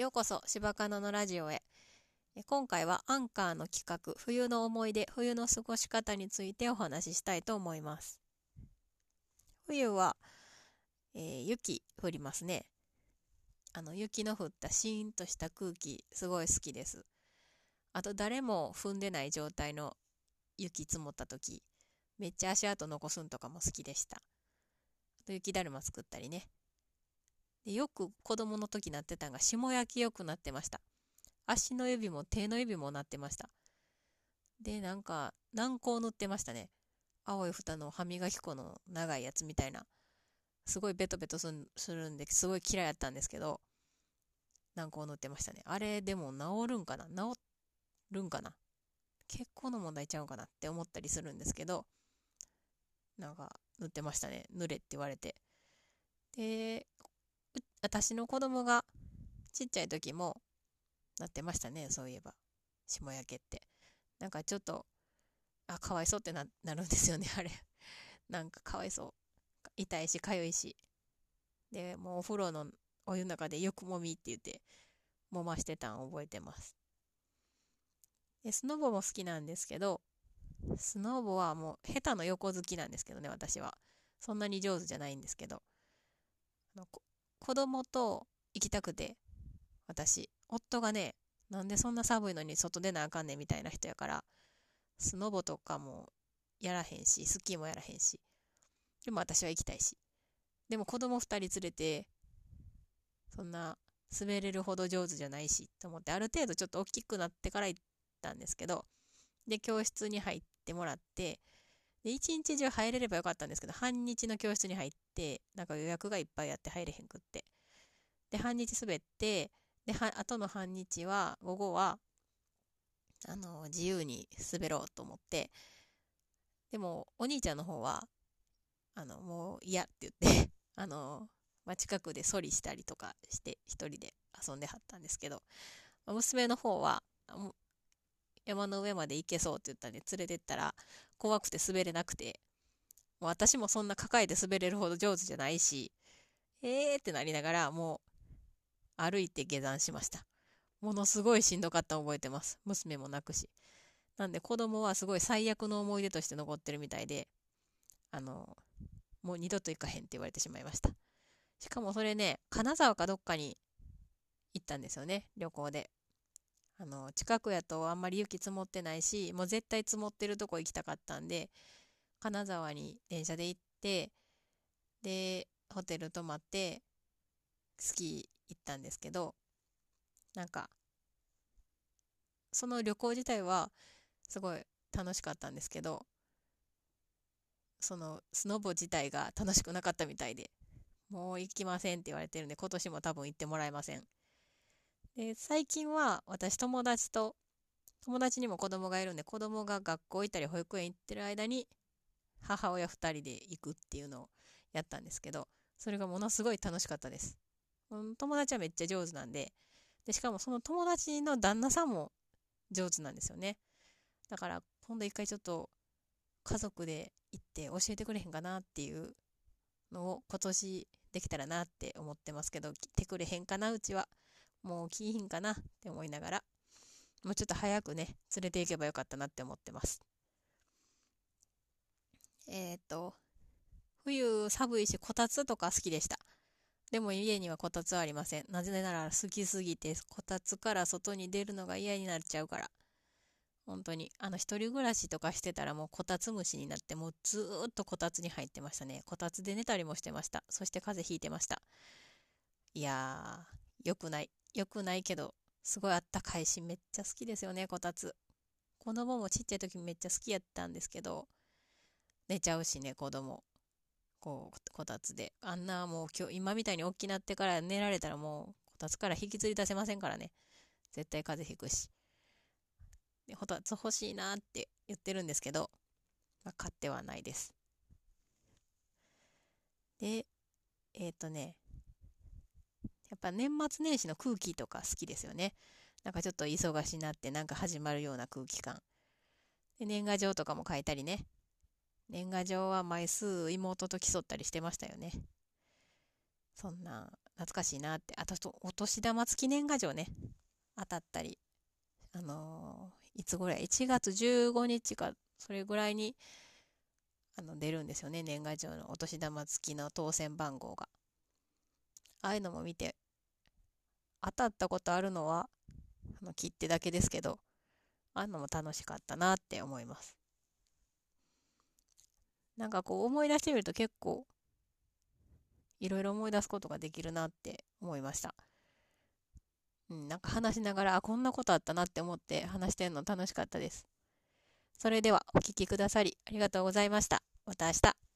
ようこそしばかなのラジオへ。今回はアンカーの企画、冬の思い出、冬の過ごし方についてお話ししたいと思います。冬は、雪降りますね。雪の降ったシーンとした空気すごい好きです。あと誰も踏んでない状態の雪積もった時、めっちゃ足跡残すんとかも好きでした。あと雪だるま作ったりね。でよく子供の時なってたんが霜焼きよくなってました。足の指も手の指もなってました。でなんか軟膏塗ってましたね。青い蓋の歯磨き粉の長いやつみたいな、すごいベトベトするんで、すごい嫌いやったんですけど、軟膏塗ってましたね。あれでも治るんかな、結構の問題ちゃうかなって思ったりするんですけど、なんか塗ってましたね。塗れって言われて。で私の子供がちっちゃい時もなってましたね。そういえば霜焼けってなんかちょっとかわいそうって なるんですよね。あれなんかかわいそう、痛いしかゆいし、でもうお風呂のお湯の中でよくもみって言ってもましてたん覚えてます。でスノボも好きなんですけど、スノボはもう下手の横好きなんですけどね。私はそんなに上手じゃないんですけど、子供と行きたくて、私夫がね、なんでそんな寒いのに外出なあかんねんみたいな人やから、スノボとかもやらへんし、スキーもやらへんし、でも私は行きたいし、でも子供2人連れてそんな滑れるほど上手じゃないしと思って、ある程度ちょっと大きくなってから行ったんですけど、で教室に入ってもらって、で一日中入れればよかったんですけど、半日の教室に入って、なんか予約がいっぱいあって入れへんくって、で半日滑って、であとの半日は午後は自由に滑ろうと思って、でもお兄ちゃんの方はもう嫌って言って近くでソリしたりとかして一人で遊んではったんですけど、娘の方は山の上まで行けそうって言ったんで連れてったら、怖くて滑れなくて、もう私もそんな抱えて滑れるほど上手じゃないし、ってなりながらもう歩いて下山しました。ものすごいしんどかった覚えてます。娘も泣くし、なんで子供はすごい最悪の思い出として残ってるみたいで、もう二度と行かへんって言われてしまいました。しかもそれね、金沢かどっかに行ったんですよね、旅行で。近くやとあんまり雪積もってないし、もう絶対積もってるとこ行きたかったんで、金沢に電車で行って、でホテル泊まってスキー行ったんですけど、なんかその旅行自体はすごい楽しかったんですけど、そのスノボ自体が楽しくなかったみたいで、もう行きませんって言われてるんで、今年も多分行ってもらえません。で最近は私友達にも子供がいるんで、子供が学校行ったり保育園行ってる間に母親2人で行くっていうのをやったんですけど、それがものすごい楽しかったです。友達はめっちゃ上手なんで、でしかもその友達の旦那さんも上手なんですよね。だから今度一回ちょっと家族で行って教えてくれへんかなっていうのを今年できたらなって思ってますけど、来てくれへんかな、うちはもう来いひんかなって思いながら、もうちょっと早くね連れて行けばよかったなって思ってます。冬寒いし、こたつとか好きでした。でも家にはこたつはありません。なぜなら好きすぎて、こたつから外に出るのが嫌になっちゃうから。本当に一人暮らしとかしてたら、もうこたつ虫になって、もうずーっとこたつに入ってましたね。こたつで寝たりもしてました。そして風邪ひいてました。いやー、よくないけど、すごいあったかいし、めっちゃ好きですよね、こたつ。子供もちっちゃい時めっちゃ好きやったんですけど、寝ちゃうしね、子供こたつで。あんなもう今みたいに大きなってから寝られたら、もうこたつから引きずり出せませんからね。絶対風邪ひくし。でこたつ欲しいなって言ってるんですけど、買ってはないです。でやっぱ年末年始の空気とか好きですよね。なんかちょっと忙しになって、なんか始まるような空気感で、年賀状とかも書いたりね。年賀状は枚数妹と競ったりしてましたよね。そんな懐かしいなって。あと、お年玉記念賀状ね、当たったり、いつぐらい、1月15日か、それぐらいに、出るんですよね、年賀状のお年玉付きの当選番号が。ああいうのも見て、当たったことあるのは、切手だけですけど、あんのも楽しかったなって思います。なんかこう思い出してみると結構いろいろ思い出すことができるなって思いました。なんか話しながら、あ、こんなことあったなって思って話してんの楽しかったです。それではお聞きくださりありがとうございました。また明日。